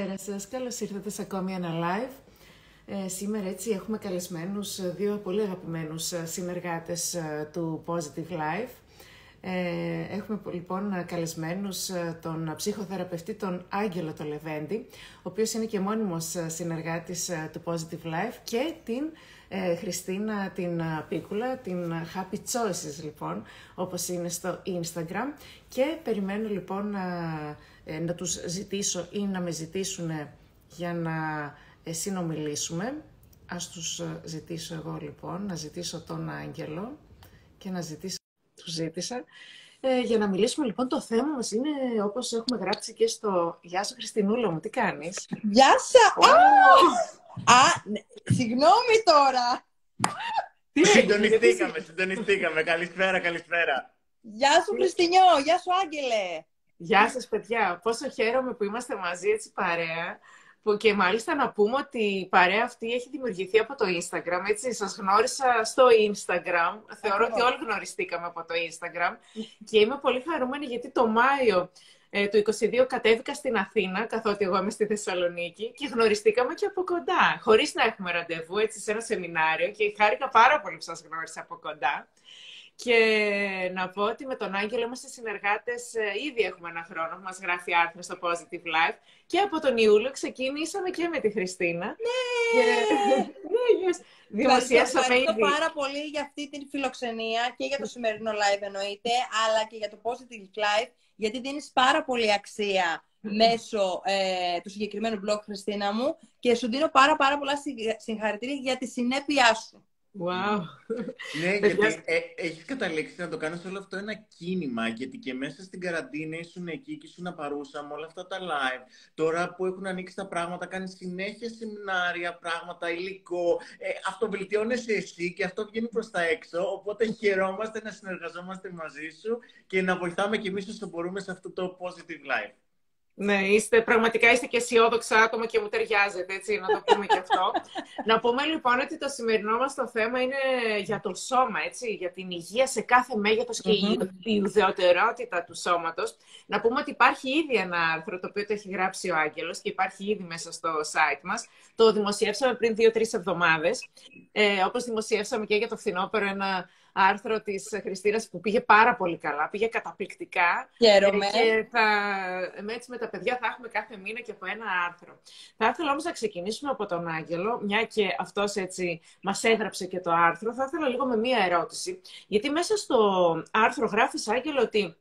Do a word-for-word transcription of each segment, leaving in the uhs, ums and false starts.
Καλησπέρα σας, καλώς ήρθατε σε ακόμη ένα live. Ε, σήμερα έτσι έχουμε καλεσμένους δύο πολύ αγαπημένους συνεργάτες του Positive Life. Ε, έχουμε λοιπόν καλεσμένους τον ψυχοθεραπευτή τον Άγγελο τον Λεβέντη, ο οποίος είναι και μόνιμος συνεργάτης του Positive Life, και την ε, Χριστίνα την Πίκουλα, την Happy Choices λοιπόν, όπως είναι στο Instagram, και περιμένω λοιπόν να, να τους ζητήσω ή να με ζητήσουν για να συνομιλήσουμε. Ας τους ζητήσω εγώ λοιπόν, να ζητήσω τον Άγγελο και να ζητήσω τους ζήτησα. Ε, για να μιλήσουμε λοιπόν, το θέμα μας είναι, όπως έχουμε γράψει και στο... Γεια σου Χριστινούλα μου, τι κάνεις? Γεια σας! Oh! Α, ναι. Συγγνώμη τώρα! Τι συντονιστήκαμε, συντονιστήκαμε. Καλησπέρα, καλησπέρα. Γεια σου Χριστινιό, γεια σου Άγγελε. Γεια σας παιδιά, πόσο χαίρομαι που είμαστε μαζί έτσι παρέα. Που και μάλιστα να πούμε ότι η παρέα αυτή έχει δημιουργηθεί από το Instagram, έτσι, σας γνώρισα στο Instagram, θεωρώ ότι όλοι γνωριστήκαμε από το Instagram και είμαι πολύ χαρούμενη γιατί το Μάιο ε, του είκοσι δύο κατέβηκα στην Αθήνα, καθότι εγώ είμαι στη Θεσσαλονίκη, και γνωριστήκαμε και από κοντά, χωρίς να έχουμε ραντεβού, έτσι, σε ένα σεμινάριο, και χάρηκα πάρα πολύ που σας γνώρισα από κοντά. Και να πω ότι με τον Άγγελο είμαστε συνεργάτες, ήδη έχουμε ένα χρόνο που μας γράφει άρθρο στο Positive Life, και από τον Ιούλιο ξεκινήσαμε και με τη Χριστίνα. Ναι! Yeah. Yeah, yes. Δημοσιεύσαμε ήδη. Ευχαριστώ πάρα πολύ για αυτή την φιλοξενία και για το σημερινό live εννοείται, αλλά και για το Positive Life, γιατί δίνεις πάρα πολύ αξία μέσω ε, του συγκεκριμένου blog, Χριστίνα μου, και σου δίνω πάρα, πάρα πολλά συγχαρητήρια για τη συνέπειά σου. Wow. Ναι, γιατί ε, έχεις καταλήξει να το κάνεις όλο αυτό ένα κίνημα, γιατί και μέσα στην καραντίνα ήσουν εκεί και ήσουν παρούσα με όλα αυτά τα live. Τώρα που έχουν ανοίξει τα πράγματα, κάνεις συνέχεια σεμινάρια, πράγματα, υλικό. Ε, αυτό βελτιώνεσαι εσύ και αυτό βγαίνει προς τα έξω. Οπότε χαιρόμαστε να συνεργαζόμαστε μαζί σου και να βοηθάμε κι εμείς όσο μπορούμε σε αυτό το Positive Life. Ναι, είστε, πραγματικά είστε και αισιόδοξα άτομα και μου ταιριάζετε, έτσι, να το πούμε και αυτό. Να πούμε λοιπόν ότι το σημερινό μας το θέμα είναι για το σώμα, έτσι, για την υγεία σε κάθε μέγεθος και mm-hmm. η ουδετερότητα του σώματος. Να πούμε ότι υπάρχει ήδη ένα άρθρο το οποίο το έχει γράψει ο Άγγελος και υπάρχει ήδη μέσα στο site μας. Το δημοσιεύσαμε πριν δύο τρεις εβδομάδες, ε, όπως δημοσιεύσαμε και για το φθινόπωρο ένα άρθρο της Χριστίνας που πήγε πάρα πολύ καλά, πήγε καταπληκτικά. Χαίρομαι. Και θα, έτσι, με τα παιδιά θα έχουμε κάθε μήνα και από ένα άρθρο. Θα ήθελα όμως να ξεκινήσουμε από τον Άγγελο, μια και αυτός έτσι μας έγραψε και το άρθρο. Θα ήθελα λίγο με μία ερώτηση, γιατί μέσα στο άρθρο γράφεις, Άγγελο, ότι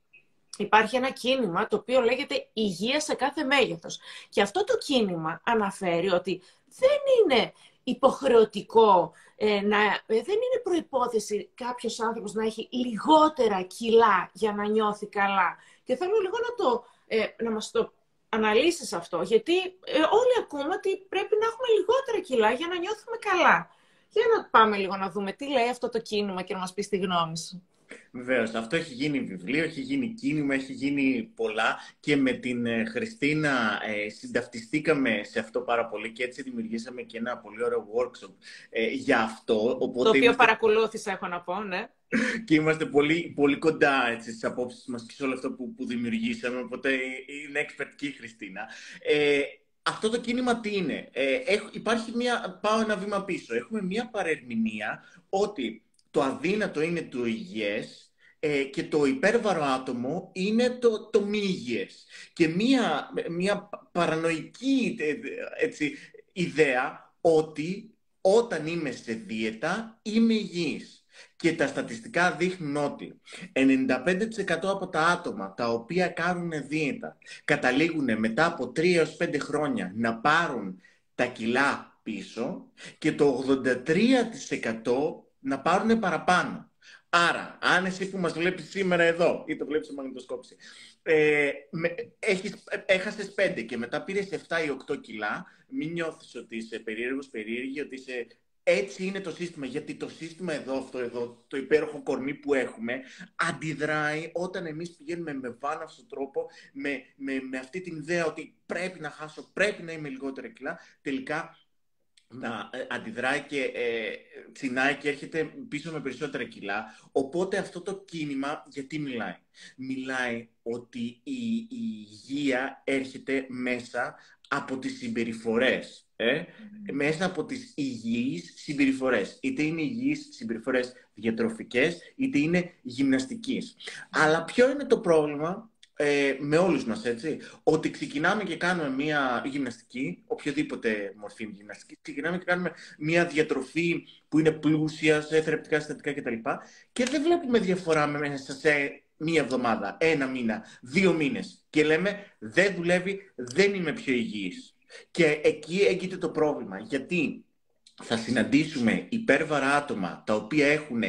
υπάρχει ένα κίνημα το οποίο λέγεται «Υγεία σε κάθε μέγεθος». Και αυτό το κίνημα αναφέρει ότι δεν είναι υποχρεωτικό, ε, να, ε, δεν είναι προϋπόθεση κάποιος άνθρωπος να έχει λιγότερα κιλά για να νιώθει καλά. Και θέλω λίγο να, το, ε, να μας το αναλύσεις αυτό, γιατί ε, όλοι ακούμε ότι πρέπει να έχουμε λιγότερα κιλά για να νιώθουμε καλά. Για να πάμε λίγο να δούμε τι λέει αυτό το κίνημα και να μας πεις τη γνώμη σου. Βεβαίως, αυτό έχει γίνει βιβλίο, έχει γίνει κίνημα, έχει γίνει πολλά, και με την Χριστίνα ε, συνταυτιστήκαμε σε αυτό πάρα πολύ και έτσι δημιουργήσαμε και ένα πολύ ωραίο workshop ε, για αυτό. Οπότε το οποίο είμαστε... παρακολούθησα, έχω να πω, ναι. Και είμαστε πολύ, πολύ κοντά έτσι, στις απόψεις μας και σε όλο αυτό που, που δημιουργήσαμε, οπότε είναι expert και η Χριστίνα. Ε, Αυτό το κίνημα τι είναι? Ε, έχ, υπάρχει μια, πάω ένα βήμα πίσω, έχουμε μια παρερμηνία ότι το αδύνατο είναι το υγιές ε, και το υπέρβαρο άτομο είναι το, το μη υγιές. Και μια, μια παρανοϊκή έτσι, ιδέα ότι όταν είμαι σε δίαιτα είμαι υγιής. Και τα στατιστικά δείχνουν ότι ενενήντα πέντε τοις εκατό από τα άτομα τα οποία κάνουν δίαιτα καταλήγουν μετά από τρία έως πέντε χρόνια να πάρουν τα κιλά πίσω και το ογδόντα τρία τοις εκατό να πάρουν παραπάνω. Άρα, αν εσύ που μας βλέπεις σήμερα εδώ ή το βλέπεις σε μαγνητοσκόπηση, ε, έχεις, έχασες πέντε και μετά πήρες εφτά ή οκτώ κιλά, μην νιώθεις ότι είσαι περίεργος, περίεργη, ότι είσαι... Έτσι είναι το σύστημα, γιατί το σύστημα εδώ, αυτό εδώ, το υπέροχο κορμί που έχουμε, αντιδράει όταν εμείς πηγαίνουμε με βάναυσο τρόπο, με, με, με αυτή την ιδέα ότι πρέπει να χάσω, πρέπει να είμαι λιγότερα κιλά, τελικά να αντιδράει και ε, τσινάει και έρχεται πίσω με περισσότερα κιλά. Οπότε αυτό το κίνημα γιατί μιλάει? Μιλάει ότι η, η υγεία έρχεται μέσα από τις συμπεριφορές. Ε, mm. Μέσα από τις υγιείς συμπεριφορές. Είτε είναι υγιείς συμπεριφορές διατροφικές, είτε είναι γυμναστικής. Mm. Αλλά ποιο είναι το πρόβλημα ε, με όλους μας, έτσι? Ότι ξεκινάμε και κάνουμε μία γυμναστική, οποιοδήποτε μορφή γυμναστική, ξεκινάμε και κάνουμε μία διατροφή που είναι πλούσια σε θρεπτικά συστατικά κτλ. Και δεν βλέπουμε διαφορά μέσα σε μία εβδομάδα, ένα μήνα, δύο μήνες. Και λέμε, δεν δουλεύει, δεν είμαι πιο υγιής. Και εκεί έγκυται το πρόβλημα, γιατί θα συναντήσουμε υπέρβαρα άτομα τα οποία έχουν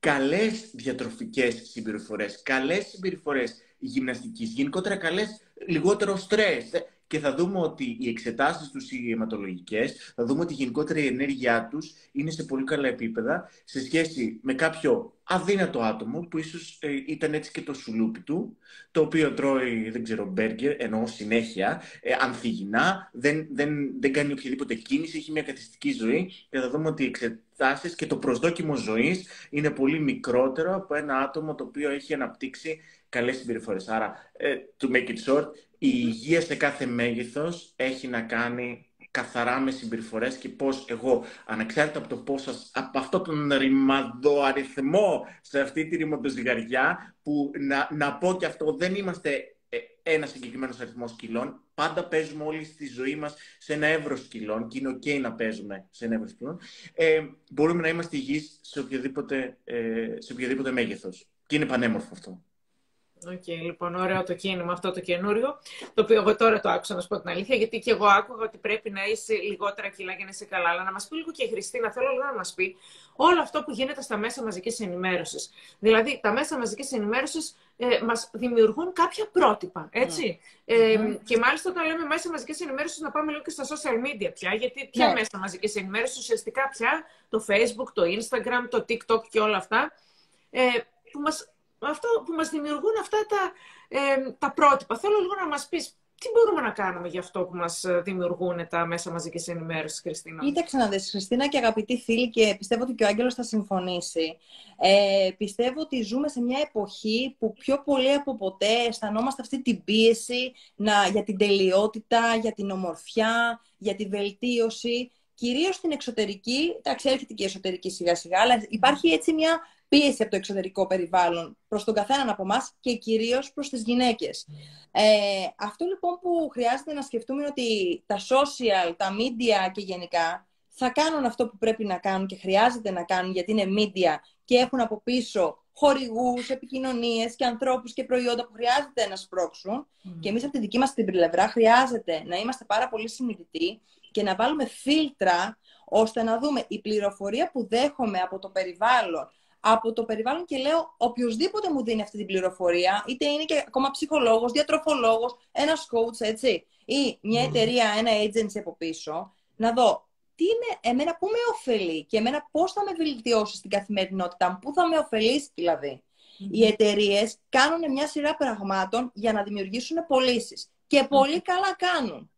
καλές διατροφικές συμπεριφορές, καλές συμπεριφορές γυμναστικής, γενικότερα καλές, λιγότερο στρες, και θα δούμε ότι οι εξετάσεις τους οι αιματολογικές, θα δούμε ότι γενικότερα η ενέργειά τους είναι σε πολύ καλά επίπεδα σε σχέση με κάποιο αδύνατο άτομο που ίσως ε, ήταν έτσι και το σουλούπι του, το οποίο τρώει, δεν ξέρω, μπέργκερ, εννοώ συνέχεια, ε, ανθυγινά, δεν, δεν, δεν κάνει οποιαδήποτε κίνηση, έχει μια καθιστική ζωή, και θα δούμε ότι οι εξετάσεις και το προσδόκιμο ζωής είναι πολύ μικρότερο από ένα άτομο το οποίο έχει αναπτύξει καλές συμπεριφορές. Άρα, ε, to make it short, η υγεία σε κάθε μέγεθος έχει να κάνει καθαρά με συμπεριφορές και πώς εγώ, ανεξάρτητα από το πώς σας, από αυτόν τον ρημαδοαριθμό, σε αυτή τη ρημαδοζυγαριά, που να, να πω και αυτό, δεν είμαστε ένας συγκεκριμένος αριθμός κιλών, πάντα παίζουμε όλοι στη ζωή μας σε ένα εύρος κιλών, και είναι ok να παίζουμε σε ένα εύρος κιλών, ε, μπορούμε να είμαστε υγιείς σε οποιοδήποτε, ε, σε οποιοδήποτε μέγεθος. Και είναι πανέμορφο αυτό. Οκ, okay, λοιπόν, ωραίο το κίνημα αυτό το καινούριο, το οποίο εγώ τώρα το άκουσα, να σου πω την αλήθεια, γιατί και εγώ άκουγα ότι πρέπει να είσαι λιγότερα κιλά για να είσαι καλά. Αλλά να μας πει λίγο και η Χριστίνα, θέλω λίγο να μας πει όλο αυτό που γίνεται στα μέσα μαζικής ενημέρωσης. Δηλαδή, τα μέσα μαζικής ενημέρωσης ε, μας δημιουργούν κάποια πρότυπα, έτσι. Mm. Ε, mm. Και μάλιστα όταν λέμε μέσα μαζικής ενημέρωσης, να πάμε λίγο και στα social media πια, γιατί ποια yeah. μέσα μαζικής ενημέρωσης, ουσιαστικά πια το Facebook, το Instagram, το TikTok και όλα αυτά, ε, που μας... Αυτό που μας δημιουργούν αυτά τα, ε, τα πρότυπα. Θέλω λίγο να μας πεις τι μπορούμε να κάνουμε για αυτό που μας δημιουργούν τα μέσα μαζικής ενημέρωσης, Χριστίνα. Κοίταξε να δεις, Χριστίνα, και αγαπητοί φίλοι, και πιστεύω ότι και ο Άγγελος θα συμφωνήσει. Ε, πιστεύω ότι ζούμε σε μια εποχή που πιο πολύ από ποτέ αισθανόμαστε αυτή την πίεση να, για την τελειότητα, για την ομορφιά, για τη βελτίωση. Κυρίως στην εξωτερική, εντάξει, έρχεται και η εσωτερική σιγά-σιγά, αλλά υπάρχει έτσι μια πίεση από το εξωτερικό περιβάλλον προς τον καθέναν από εμάς και κυρίως προς τις γυναίκες. Ε, αυτό λοιπόν που χρειάζεται να σκεφτούμε είναι ότι τα social, τα media και γενικά θα κάνουν αυτό που πρέπει να κάνουν και χρειάζεται να κάνουν, γιατί είναι media και έχουν από πίσω χορηγούς, επικοινωνίες και ανθρώπους και προϊόντα που χρειάζεται να σπρώξουν. Mm. Και εμείς από τη δική μας την πλευρά χρειάζεται να είμαστε πάρα πολύ συνειδητοί και να βάλουμε φίλτρα ώστε να δούμε η πληροφορία που δέχομαι από το περιβάλλον. Από το περιβάλλον, και λέω, οποιοδήποτε μου δίνει αυτή την πληροφορία, είτε είναι και ακόμα ψυχολόγος, διατροφολόγος, ένας coach, έτσι, ή μια εταιρεία, ένα agency από πίσω, να δω τι είναι εμένα, πού με ωφελεί και εμένα πώς θα με βελτιώσει στην καθημερινότητά μου, πού θα με ωφελήσει δηλαδή. Mm-hmm. Οι εταιρείες κάνουν μια σειρά πραγμάτων για να δημιουργήσουν πωλήσεις. Και πολύ mm-hmm. καλά κάνουν.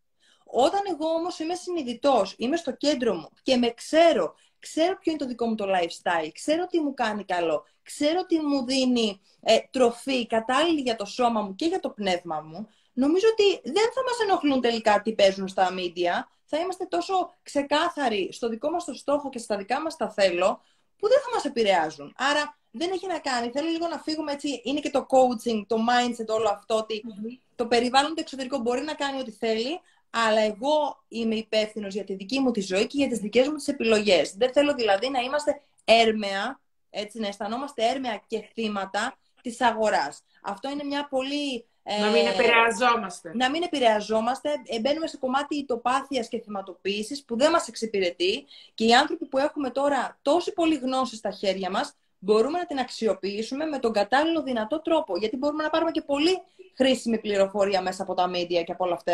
Όταν εγώ όμως είμαι συνειδητός, είμαι στο κέντρο μου και με ξέρω, ξέρω ποιο είναι το δικό μου το lifestyle, ξέρω τι μου κάνει καλό, ξέρω τι μου δίνει ε, τροφή κατάλληλη για το σώμα μου και για το πνεύμα μου, νομίζω ότι δεν θα μας ενοχλούν τελικά τι παίζουν στα media, θα είμαστε τόσο ξεκάθαροι στο δικό μας το στόχο και στα δικά μας τα θέλω, που δεν θα μας επηρεάζουν. Άρα δεν έχει να κάνει, θέλω λίγο να φύγουμε έτσι, είναι και το coaching, το mindset, όλο αυτό, ότι mm-hmm. το περιβάλλον το εξωτερικό μπορεί να κάνει ό,τι θέλει, αλλά εγώ είμαι υπεύθυνος για τη δική μου τη ζωή και για τις δικές μου τις επιλογές. Δεν θέλω δηλαδή να είμαστε έρμεα, έτσι, να αισθανόμαστε έρμεα και θύματα της αγοράς. Αυτό είναι μια πολύ... Να μην ε, επηρεαζόμαστε. Να μην επηρεαζόμαστε. Μπαίνουμε σε κομμάτι ητοπάθειας και θυματοποίησης που δεν μας εξυπηρετεί, και οι άνθρωποι που έχουμε τώρα τόση πολλή γνώση στα χέρια μας, μπορούμε να την αξιοποιήσουμε με τον κατάλληλο δυνατό τρόπο. Γιατί μπορούμε να πάρουμε και πολύ χρήσιμη πληροφορία μέσα από τα media και από όλη αυτή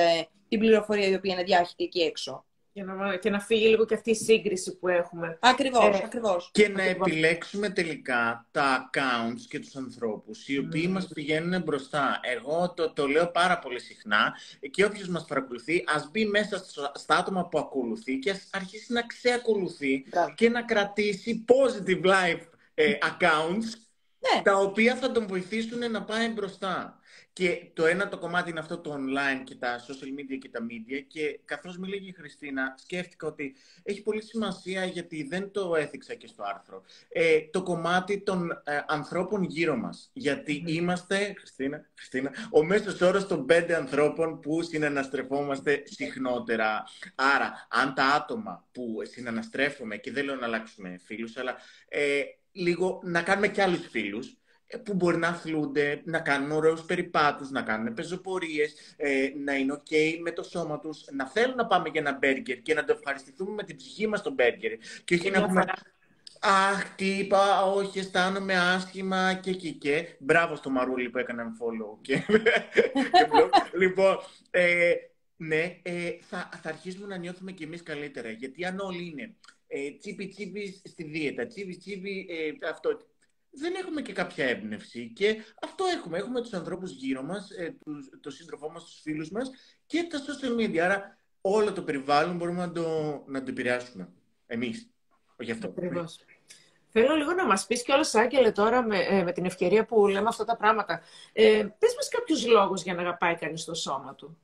την πληροφορία η οποία είναι διάχυτη εκεί έξω. Και να, και να φύγει λίγο και αυτή η σύγκριση που έχουμε. Ακριβώς, ε, ακριβώς. Και ακριβώς. Να επιλέξουμε τελικά τα accounts και τους ανθρώπους οι οποίοι mm. μας πηγαίνουν μπροστά. Εγώ το, το λέω πάρα πολύ συχνά, και όποιος μας παρακολουθεί, ας μπει μέσα στα άτομα που ακολουθεί και ας αρχίσει να ξεακολουθεί, yeah. και να κρατήσει positive life accounts ναι. τα οποία θα τον βοηθήσουν να πάει μπροστά. Και το ένα το κομμάτι είναι αυτό το online και τα social media και τα media. Και καθώς με λέγει η Χριστίνα, σκέφτηκα ότι έχει πολύ σημασία, γιατί δεν το έθιξα και στο άρθρο, ε, το κομμάτι των ε, ανθρώπων γύρω μας. Γιατί mm. είμαστε, Χριστίνα, Χριστίνα, ο μέσος όρος των πέντε ανθρώπων που συναναστρεφόμαστε συχνότερα. Άρα, αν τα άτομα που συναναστρέφουμε, και δεν λέω να αλλάξουμε φίλους, αλλά ε, λίγο να κάνουμε κι άλλους φίλους, που μπορεί να αθλούνται, να κάνουν ωραίους περιπάτους, να κάνουν πεζοπορίες, ε, να είναι ok με το σώμα τους, να θέλουν να πάμε για ένα μπέργκερ και να το ευχαριστηθούμε με την ψυχή μας τον μπέργκερ. Και όχι να πούμε, αχ, τι είπα, όχι, αισθάνομαι άσχημα και και και. Μπράβο στο Μαρούλι που έκανα follow και, και λοιπόν, ε, ναι, ε, θα, θα αρχίσουμε να νιώθουμε κι εμείς καλύτερα. Γιατί αν όλοι είναι ε, τσίπι τσίπι στη δίαιτα, τσίπι τσίπι ε, αυτό... δεν έχουμε και κάποια έμπνευση και αυτό έχουμε. Έχουμε τους ανθρώπους γύρω μας, τον σύντροφό μας, τους φίλους μας και τα social media. Άρα όλο το περιβάλλον μπορούμε να το, να το επηρεάσουμε εμείς. Όχι αυτό. Ακριβώς. Θέλω λίγο να μας πεις κιόλας, Άγγελε, τώρα με, με την ευκαιρία που λέμε αυτά τα πράγματα. Ε, πες μας κάποιους λόγους για να αγαπάει κανείς το σώμα του.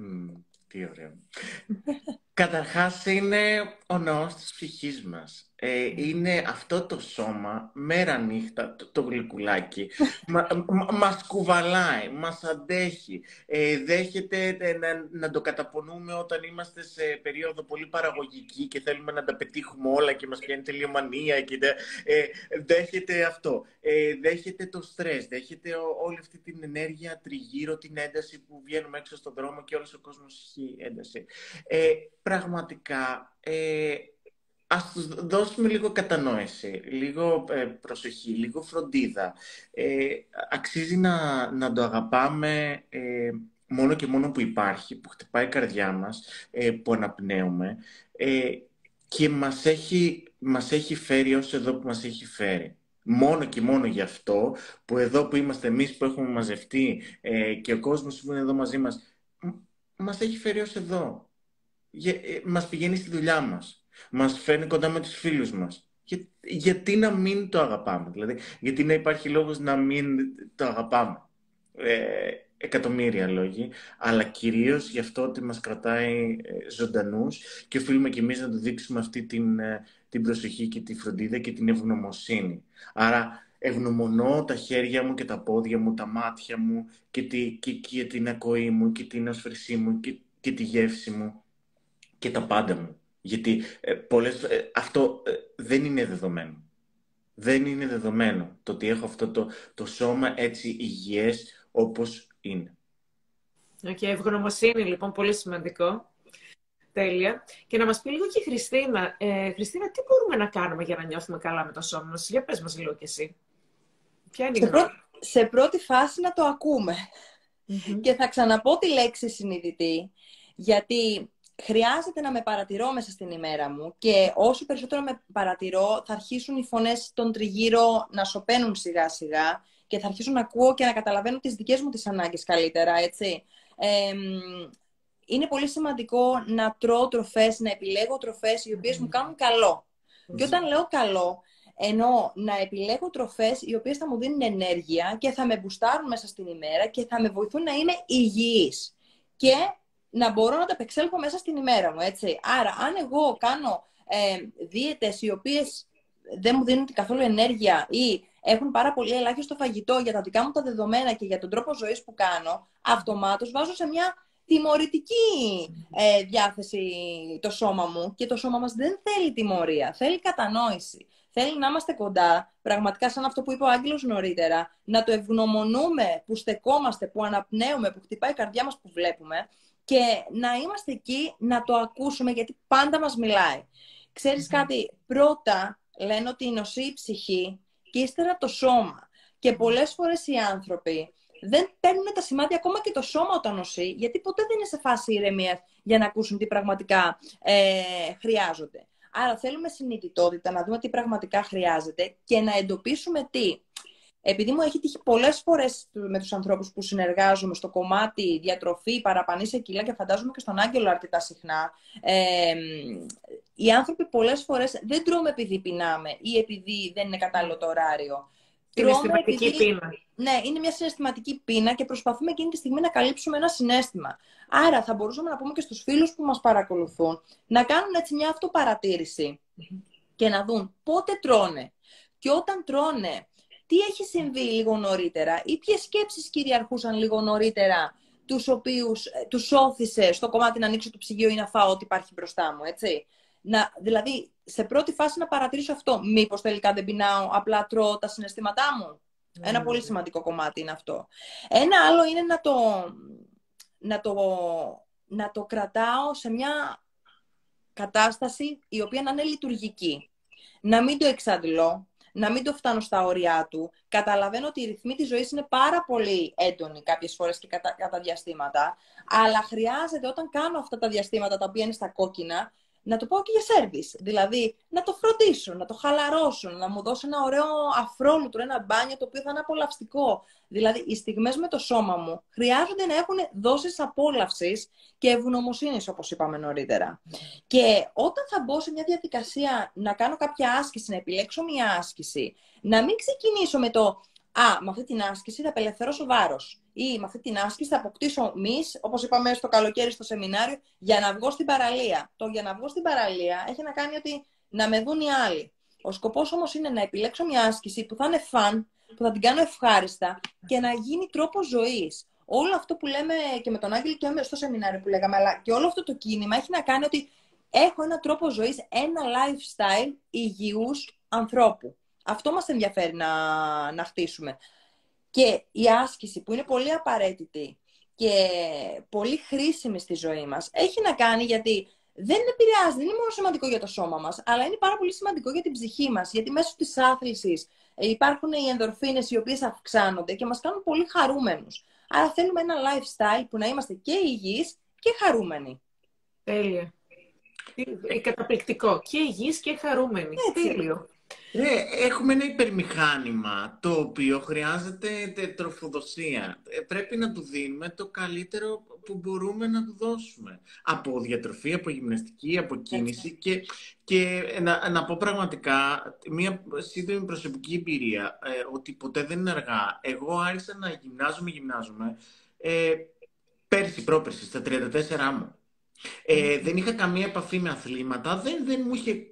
Mm, τι ωραίο. Καταρχάς είναι ο ναός της ψυχής μας. Ε, είναι αυτό το σώμα, μέρα νύχτα, το, το γλυκουλάκι, μα, μα, μας κουβαλάει, μας αντέχει, ε, δέχεται ε, να, να το καταπονούμε όταν είμαστε σε περίοδο πολύ παραγωγική και θέλουμε να τα πετύχουμε όλα και μας πιάνει τελείω μανία και, ε, δέχεται αυτό, ε, δέχεται το στρες, δέχεται όλη αυτή την ενέργεια τριγύρω, την ένταση που βγαίνουμε έξω στον δρόμο και όλος ο κόσμος έχει ένταση. Ε, πραγματικά... Ε, ας τους δώσουμε λίγο κατανόηση, λίγο ε, προσοχή, λίγο φροντίδα. Ε, αξίζει να, να το αγαπάμε ε, μόνο και μόνο που υπάρχει, που χτυπάει η καρδιά μας, ε, που αναπνέουμε ε, και μας έχει, μας έχει φέρει ως εδώ που μας έχει φέρει. Μόνο και μόνο γι' αυτό που εδώ που είμαστε εμείς που έχουμε μαζευτεί ε, και ο κόσμος που είναι εδώ μαζί μας, μας έχει φέρει ως εδώ. Ε, ε, μας πηγαίνει στη δουλειά μας. Μας φέρνει κοντά με τους φίλους μας. Για, γιατί να μην το αγαπάμε, δηλαδή, γιατί να υπάρχει λόγος να μην το αγαπάμε. Ε, εκατομμύρια λόγοι, αλλά κυρίως γι' αυτό ότι μας κρατάει ζωντανούς και οφείλουμε κι εμείς να του δείξουμε αυτή την, την προσοχή και τη φροντίδα και την ευγνωμοσύνη. Άρα ευγνωμονώ τα χέρια μου και τα πόδια μου, τα μάτια μου και, τη, και, και την ακοή μου και την ασφρησή μου και, και τη γεύση μου και τα πάντα μου. Γιατί ε, πολλές, ε, αυτό ε, δεν είναι δεδομένο. Δεν είναι δεδομένο το ότι έχω αυτό το, το σώμα έτσι υγιές όπως είναι. Okay, ευγνωμοσύνη λοιπόν, πολύ σημαντικό. Τέλεια. Και να μας πει λίγο και η Χριστίνα. Ε, Χριστίνα, τι μπορούμε να κάνουμε για να νιώθουμε καλά με το σώμα μας? Για πες μας λίγο και εσύ. Ποια είναι η γνώμη? Σε, πρώτη, σε πρώτη φάση να το ακούμε. Mm-hmm. Και θα ξαναπώ τη λέξη συνειδητή. Γιατί... χρειάζεται να με παρατηρώ μέσα στην ημέρα μου και όσο περισσότερο με παρατηρώ θα αρχίσουν οι φωνές των τριγύρω να σωπαίνουν σιγά σιγά και θα αρχίσουν να ακούω και να καταλαβαίνω τις δικές μου τις ανάγκες καλύτερα, έτσι. Ε, είναι πολύ σημαντικό να τρώω τροφές, να επιλέγω τροφές οι οποίες μου κάνουν καλό. Και όταν λέω καλό, ενώ να επιλέγω τροφές οι οποίες θα μου δίνουν ενέργεια και θα με μπουστάρουν μέσα στην ημέρα και θα με βοηθούν να είμαι υγιής. Και να μπορώ να τα απεξέλθω μέσα στην ημέρα μου, έτσι. Άρα, αν εγώ κάνω ε, δίαιτες οι οποίες δεν μου δίνουν καθόλου ενέργεια ή έχουν πάρα πολύ ελάχιστο φαγητό για τα δικά μου τα δεδομένα και για τον τρόπο ζωής που κάνω, αυτομάτως βάζω σε μια τιμωρητική ε, διάθεση το σώμα μου και το σώμα μας δεν θέλει τιμωρία, θέλει κατανόηση. Θέλει να είμαστε κοντά, πραγματικά σαν αυτό που είπε ο Άγγελος νωρίτερα, να το ευγνωμονούμε που στεκόμαστε, που αναπνέουμε, που χτυπάει η καρδιά μας, που βλέπουμε. Και να είμαστε εκεί, να το ακούσουμε, γιατί πάντα μας μιλάει. Ξέρεις mm-hmm. κάτι, πρώτα λένε ότι νοσεί η ψυχή και ύστερα το σώμα. Και πολλές φορές οι άνθρωποι δεν παίρνουν τα σημάδια ακόμα και το σώμα όταν νοσεί, γιατί ποτέ δεν είναι σε φάση ηρεμίας για να ακούσουν τι πραγματικά ε, χρειάζονται. Άρα θέλουμε συνειδητότητα, να δούμε τι πραγματικά χρειάζεται και να εντοπίσουμε τι. Επειδή μου έχει τύχει πολλές φορές με τους ανθρώπους που συνεργάζομαι στο κομμάτι διατροφή, παραπανή σε κιλά και φαντάζομαι και στον Άγγελο αρκετά συχνά, ε, οι άνθρωποι πολλές φορές δεν τρώμε επειδή πεινάμε ή επειδή δεν είναι κατάλληλο το ωράριο. συναισθηματική επειδή, πείνα. Ναι, είναι μια συναισθηματική πείνα και προσπαθούμε εκείνη τη στιγμή να καλύψουμε ένα συναίσθημα. Άρα θα μπορούσαμε να πούμε και στους φίλους που μας παρακολουθούν να κάνουν έτσι μια αυτοπαρατήρηση mm-hmm. και να δουν πότε τρώνε. Και όταν τρώνε, τι έχει συμβεί λίγο νωρίτερα ή ποιες σκέψεις κυριαρχούσαν λίγο νωρίτερα, τους οποίους τους όθησε στο κομμάτι να ανοίξω το ψυγείο ή να φάω ό,τι υπάρχει μπροστά μου, έτσι. Να, δηλαδή, σε πρώτη φάση να παρατηρήσω αυτό. Μήπως τελικά δεν πεινάω, απλά τρώω τα συναισθήματά μου. Mm. Ένα πολύ σημαντικό κομμάτι είναι αυτό. Ένα άλλο είναι να το, να το, να το κρατάω σε μια κατάσταση η οποία να είναι λειτουργική. Να μην το εξαντλώ. Να μην το φτάνω στα όρια του. Καταλαβαίνω ότι οι ρυθμοί της ζωής είναι πάρα πολύ έντονοι κάποιες φορές και κατά, κατά διαστήματα. Αλλά χρειάζεται όταν κάνω αυτά τα διαστήματα τα οποία είναι στα κόκκινα, να το πω και για σέρβις. Δηλαδή, να το φροντίσω, να το χαλαρώσω, να μου δώσω ένα ωραίο αφρόλουτρο, ένα μπάνιο το οποίο θα είναι απολαυστικό. Δηλαδή, οι στιγμές με το σώμα μου χρειάζονται να έχουν δόσεις απόλαυσης και ευγνωμοσύνης, όπως είπαμε νωρίτερα. Mm. Και όταν θα μπω σε μια διαδικασία να κάνω κάποια άσκηση, να επιλέξω μια άσκηση, να μην ξεκινήσω με το «Α, με αυτή την άσκηση θα απελευθερώσω βάρος» ή «Με αυτή την άσκηση θα αποκτήσω μυς», όπως είπαμε στο καλοκαίρι στο σεμινάριο, «για να βγω στην παραλία». Το «για να βγω στην παραλία» έχει να κάνει ότι να με δουν οι άλλοι. Ο σκοπός όμως είναι να επιλέξω μια άσκηση που θα είναι fun, που θα την κάνω ευχάριστα και να γίνει τρόπος ζωής. Όλο αυτό που λέμε και με τον Άγγελο και στο σεμινάριο που λέγαμε, αλλά και όλο αυτό το κίνημα έχει να κάνει ότι έχω ένα τρόπο ζωής, ένα lifestyle υγιούς ανθρώπου. Αυτό μας ενδιαφέρει να, να χτίσουμε. Και η άσκηση που είναι πολύ απαραίτητη και πολύ χρήσιμη στη ζωή μας έχει να κάνει γιατί δεν επηρεάζει, δεν είναι μόνο σημαντικό για το σώμα μας, αλλά είναι πάρα πολύ σημαντικό για την ψυχή μας, γιατί μέσω της άθλησης υπάρχουν οι ενδορφίνες οι οποίες αυξάνονται και μας κάνουν πολύ χαρούμενους. Άρα θέλουμε ένα lifestyle που να είμαστε και υγιείς και χαρούμενοι. Τέλεια. Καταπληκτικό. Και υγιείς και χαρούμενοι. Έτσι. Τέλειο. Ναι, έχουμε ένα υπερμηχάνημα το οποίο χρειάζεται τροφοδοσία. Πρέπει να του δίνουμε το καλύτερο που μπορούμε να του δώσουμε. Από διατροφή, από γυμναστική, από κίνηση. Και, και να, να πω πραγματικά μια σύντομη προσωπική εμπειρία, ε, ότι ποτέ δεν είναι αργά. Εγώ άρχισα να γυμνάζομαι, γυμνάζομαι ε, πέρσι, πρόπερσι, στα τριάντα τέσσερα μου. Ε, δεν είχα καμία επαφή με αθλήματα, δεν, δεν μου είχε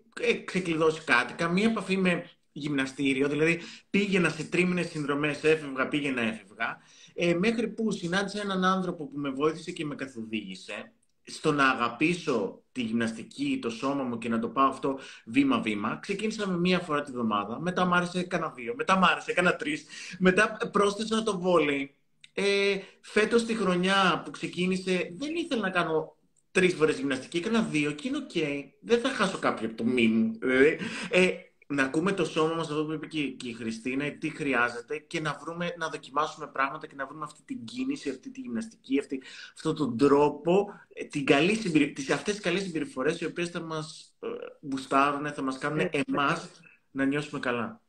ξεκλειδώσει κάτι, καμία επαφή με γυμναστήριο, δηλαδή πήγαινα σε τρίμηνες συνδρομές, έφευγα, πήγαινα, έφευγα, ε, μέχρι που συνάντησα έναν άνθρωπο που με βοήθησε και με καθοδήγησε στο να αγαπήσω τη γυμναστική, το σώμα μου και να το πάω αυτό βήμα-βήμα. Ξεκίνησα με μία φορά τη βδομάδα, μετά μ' άρεσε, έκανα δύο, μετά μ' άρεσε, έκανα τρεις, μετά πρόσθεσα το βόλεϊ. Ε, φέτος τη χρονιά που ξεκίνησε δεν ήθελα να κάνω τρεις φορές γυμναστική, έκανα δύο και είναι οκ. Okay. Δεν θα χάσω κάποιο από το μήνυμα. Ε, να ακούμε το σώμα μας, αυτό που είπε και, και η Χριστίνα, τι χρειάζεται και να, βρούμε, να δοκιμάσουμε πράγματα και να βρούμε αυτή την κίνηση, αυτή τη γυμναστική, αυτή, αυτόν τον τρόπο, την καλή συμπερι... τις, αυτές τις καλές συμπεριφορές οι οποίες θα μας ε, μπουστάρουν, θα μας κάνουν εμάς να νιώσουμε καλά.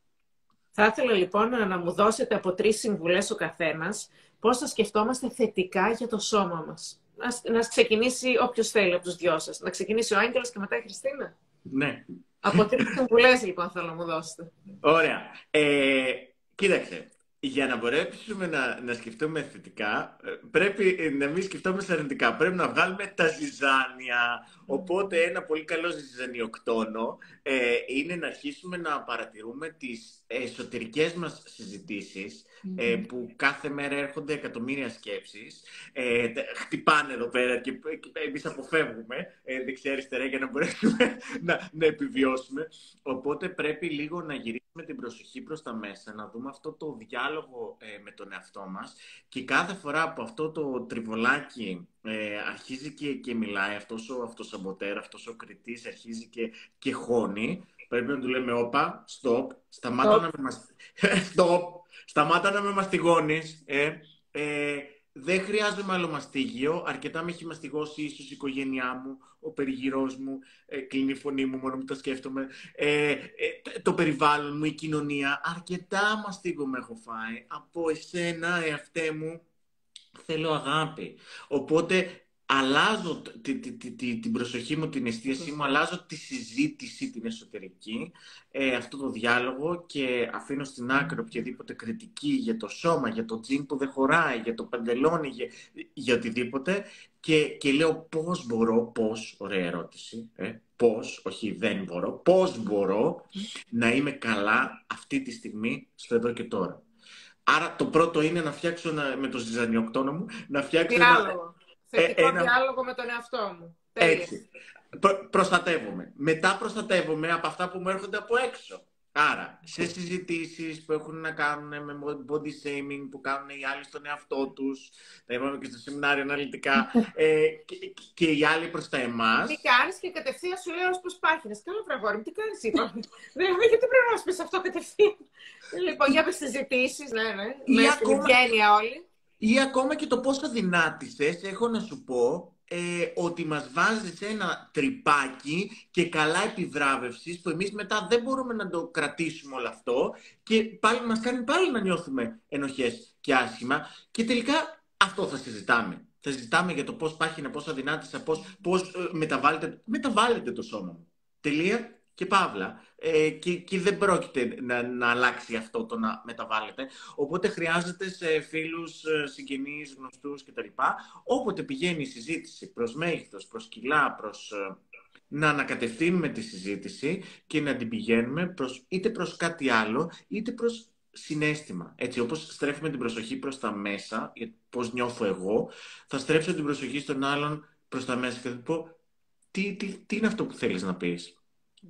Θα ήθελα λοιπόν να μου δώσετε από τρεις συμβουλές ο καθένας πώς θα σκεφτόμαστε θετικά για το σώμα μας. Να ξεκινήσει όποιος θέλει από τους δυο σας. Να ξεκινήσει ο Άγγελος και μετά η Χριστίνα. Ναι. Από τρεις συμβουλές λοιπόν θέλω να μου δώσετε. Ωραία. Ε, κοίταξε. Για να μπορέσουμε να, να σκεφτούμε θετικά, πρέπει να μην σκεφτόμαστε αρνητικά. Πρέπει να βγάλουμε τα ζυζάνια. Οπότε ένα πολύ καλό ζυζανιοκτόνο ε, είναι να αρχίσουμε να παρατηρούμε τις εσωτερικές μας συζητήσεις ε, που κάθε μέρα έρχονται εκατομμύρια σκέψεις. Ε, χτυπάνε εδώ πέρα και εμείς αποφεύγουμε ε, δεξιά-αριστερά για να μπορέσουμε να, να επιβιώσουμε. Οπότε πρέπει λίγο να γυρίσουμε την προσοχή προς τα μέσα, να δούμε αυτό το διάλογο με τον εαυτό μας και κάθε φορά που αυτό το τριβολάκι ε, αρχίζει και, και μιλάει, αυτός ο αυτοσαμποτέρ, αυτός ο κριτής αρχίζει και, και χώνει, πρέπει να του λέμε όπα, stop, σταμάτα stop. να με μας... stop, σταμάτα να με μαστιγώνεις, ε, ε, δεν χρειάζομαι άλλο μαστίγιο, αρκετά με έχει μαστιγώσει ίσως η οικογένειά μου, ο περιγυρός μου, ε, κλείνει η φωνή μου μόνο που τα σκέφτομαι, ε, ε, το περιβάλλον μου, η κοινωνία, αρκετά μαστίγο με έχω φάει. Από εσένα, εαυτέ μου, θέλω αγάπη. Οπότε αλλάζω τη, τη, τη, τη, την προσοχή μου, την εστίασή μου, αλλάζω τη συζήτηση την εσωτερική, ε, αυτό το διάλογο, και αφήνω στην άκρη οποιαδήποτε κριτική για το σώμα, για το τζιν που δεν χωράει, για το παντελόνι, για, για οτιδήποτε, και, και λέω πώς μπορώ, πώς, ωραία ερώτηση, ε, πώς, όχι δεν μπορώ, πώς μπορώ να είμαι καλά αυτή τη στιγμή στο εδώ και τώρα. Άρα το πρώτο είναι να φτιάξω ένα, με το ζυζανιοκτόνο μου, να φτιάξω διάλογο. Θετικό ε, ένα... διάλογο με τον εαυτό μου. Έτσι. Προ, προστατεύομαι. Μετά προστατεύομαι από αυτά που μου έρχονται από έξω. Άρα, σε συζητήσεις που έχουν να κάνουν με body shaming, που κάνουν οι άλλοι στον εαυτό τους, τα είπαμε και στο σεμινάριο αναλυτικά, ε, και, και οι άλλοι προς τα εμάς. Τι κάνεις, και κατευθείαν σου λέω ως προς πάχυνες. Καλό βραγόρι, τι κάνεις, είπα. Δηλαδή, γιατί πρέπει να σου πεις αυτό κατευθείαν. Λοιπόν, για πες συζητήσεις, ναι, ναι. Με στην οικογένεια όλοι. Ή ακόμα και το πόσο αδυνάτησες, έχω να σου πω, ε, ότι μας βάζεις ένα τρυπάκι και καλά επιβράβευσης που εμείς μετά δεν μπορούμε να το κρατήσουμε όλο αυτό και πάλι μας κάνει πάλι να νιώθουμε ενοχές και άσχημα, και τελικά αυτό θα συζητάμε. Θα συζητάμε για το πώς πάχυνα, πώς αδυνάτησα, πώς, πώς ε, μεταβάλλεται, μεταβάλλεται το σώμα μου. Τελεία. Και παύλα. Ε, και, και δεν πρόκειται να, να αλλάξει αυτό το να μεταβάλλεται. Οπότε χρειάζεται σε φίλους, συγγενείς, γνωστούς κτλ. Όποτε πηγαίνει η συζήτηση προς μέγεθος, προς κιλά, προς, να ανακατευθύνουμε τη συζήτηση και να την πηγαίνουμε προς, είτε προς κάτι άλλο, είτε προς συναίσθημα. Έτσι, όπως στρέφουμε την προσοχή προς τα μέσα, πώς νιώθω εγώ, θα στρέψω την προσοχή στον άλλον προς τα μέσα και θα πω τι, τι, τι είναι αυτό που θέλεις να πεις.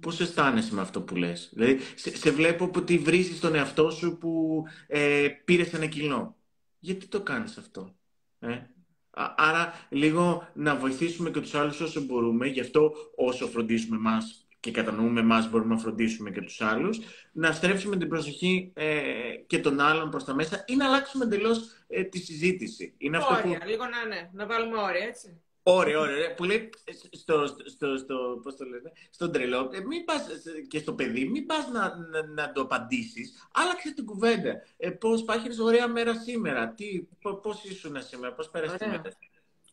Πώς αισθάνεσαι με αυτό που λες? Δηλαδή, σε, σε βλέπω που τη βρίζεις τον εαυτό σου που ε, πήρες ένα κιλό. Γιατί το κάνεις αυτό? Ε? Άρα, λίγο να βοηθήσουμε και τους άλλους όσο μπορούμε. Γι' αυτό όσο φροντίσουμε εμάς και κατανοούμε εμάς, μπορούμε να φροντίσουμε και τους άλλους. Να στρέψουμε την προσοχή ε, και των άλλων προς τα μέσα, ή να αλλάξουμε εντελώς ε, τη συζήτηση. Είναι όρια, αυτό που... λίγο να, ναι, να βάλουμε όρια, έτσι. Ωραία, ωραία. Που λέει στο, στο, στο, πώς το λένε, στον τρελό, ε, μην πας, και στο παιδί, μην πας να, να, να το απαντήσεις. Άλλαξε την κουβέντα. Ε, πώς πάχυνες, ωραία μέρα σήμερα. Τι, πώς ήσουν σήμερα, πώς πέρασες τη μέρα.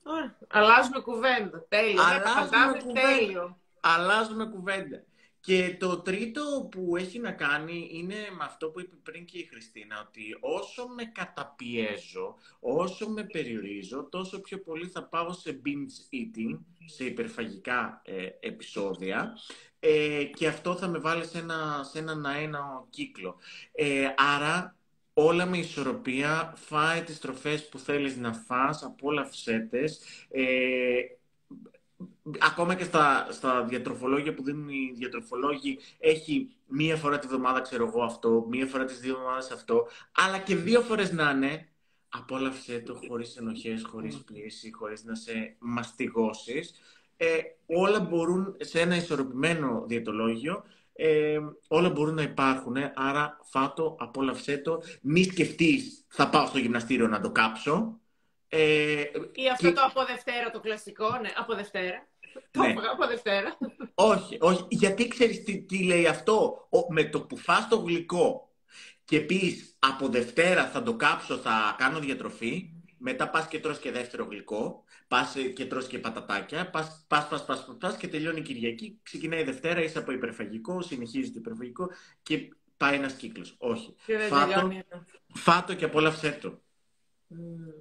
Ωραία. Αλλάζουμε κουβέντα. Τέλειο. Αλλάζουμε κουβέντα. Τέλειο. Αλλάζουμε κουβέντα. Και το τρίτο που έχει να κάνει είναι με αυτό που είπε πριν και η Χριστίνα, ότι όσο με καταπιέζω, όσο με περιορίζω, τόσο πιο πολύ θα πάω σε binge eating, σε υπερφαγικά ε, επεισόδια, ε, και αυτό θα με βάλει σε ένα, σε έναν αέναο κύκλο. Ε, άρα, όλα με ισορροπία, φάε τις τροφές που θέλεις να φας, απόλαυσέ τες, ε, ακόμα και στα, στα διατροφολόγια που δίνουν οι διατροφολόγοι, έχει μία φορά τη βδομάδα, ξέρω εγώ, αυτό, μία φορά τις δύο εβδομάδες αυτό, αλλά και δύο φορές να είναι. Απόλαυσέ το χωρίς ενοχές, χωρίς πίεση, χωρίς να σε μαστιγώσεις. Ε, όλα μπορούν σε ένα ισορροπημένο διαιτολόγιο, ε, όλα μπορούν να υπάρχουν. Άρα φάτο, απόλαυσέ το, μη σκεφτείς θα πάω στο γυμναστήριο να το κάψω. Ε, ή αυτό και... το από Δευτέρα, το κλασικό, ναι, από Δευτέρα. Το ναι. Έβγα, από Δευτέρα. Όχι, όχι, γιατί ξέρεις τι, τι λέει αυτό? Ο, με το που φας το γλυκό και πεις από Δευτέρα θα το κάψω, θα κάνω διατροφή, μετά πας και τρως και δεύτερο γλυκό, πας και τρως και πατατάκια, πας, πας, πας, πας, πας και τελειώνει η Κυριακή, ξεκινάει η Δευτέρα, είσαι από υπερφαγικό, συνεχίζει το υπερφαγικό και πάει ένας κύκλος. Όχι. Φάτο, φάτο και απόλαυσέ το.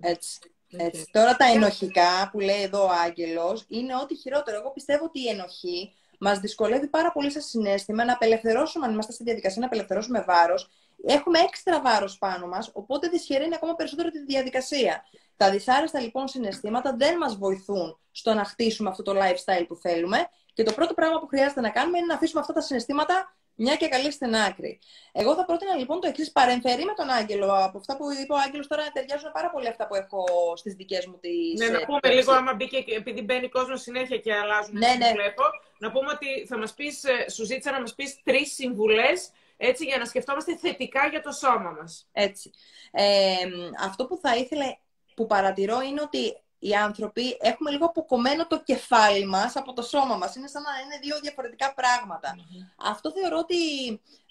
Έτσι. Έτσι. Τώρα τα ενοχικά που λέει εδώ ο Άγγελος είναι ό,τι χειρότερο. Εγώ πιστεύω ότι η ενοχή μας δυσκολεύει πάρα πολύ σαν συναίσθημα να απελευθερώσουμε, αν είμαστε στη διαδικασία να απελευθερώσουμε βάρος. Έχουμε έξτρα βάρος πάνω μας, οπότε δυσχεραίνει ακόμα περισσότερο τη διαδικασία. Τα δυσάρεστα λοιπόν συναισθήματα δεν μας βοηθούν στο να χτίσουμε αυτό το lifestyle που θέλουμε, και το πρώτο πράγμα που χρειάζεται να κάνουμε είναι να αφήσουμε αυτά τα συναισθήματα μια και καλή στην άκρη. Εγώ θα πρότεινα λοιπόν το εξής, παρεμφερεί με τον Άγγελο. Από αυτά που είπε ο Άγγελος τώρα ταιριάζουν πάρα πολύ αυτά που έχω στις δικές μου τις... Ναι, να πούμε ε, λίγο, άμα μπει και, επειδή μπαίνει κόσμο συνέχεια και αλλάζουν, ναι, ναι. Βλέπω, να πούμε ότι θα μας πεις, σου ζήτησα να μας πεις τρεις συμβουλές, έτσι, για να σκεφτόμαστε θετικά για το σώμα μας. Έτσι. Ε, αυτό που θα ήθελα, που παρατηρώ, είναι ότι οι άνθρωποι έχουμε λίγο αποκομμένο το κεφάλι μας από το σώμα μας. Είναι σαν να είναι δύο διαφορετικά πράγματα. Mm-hmm. Αυτό θεωρώ ότι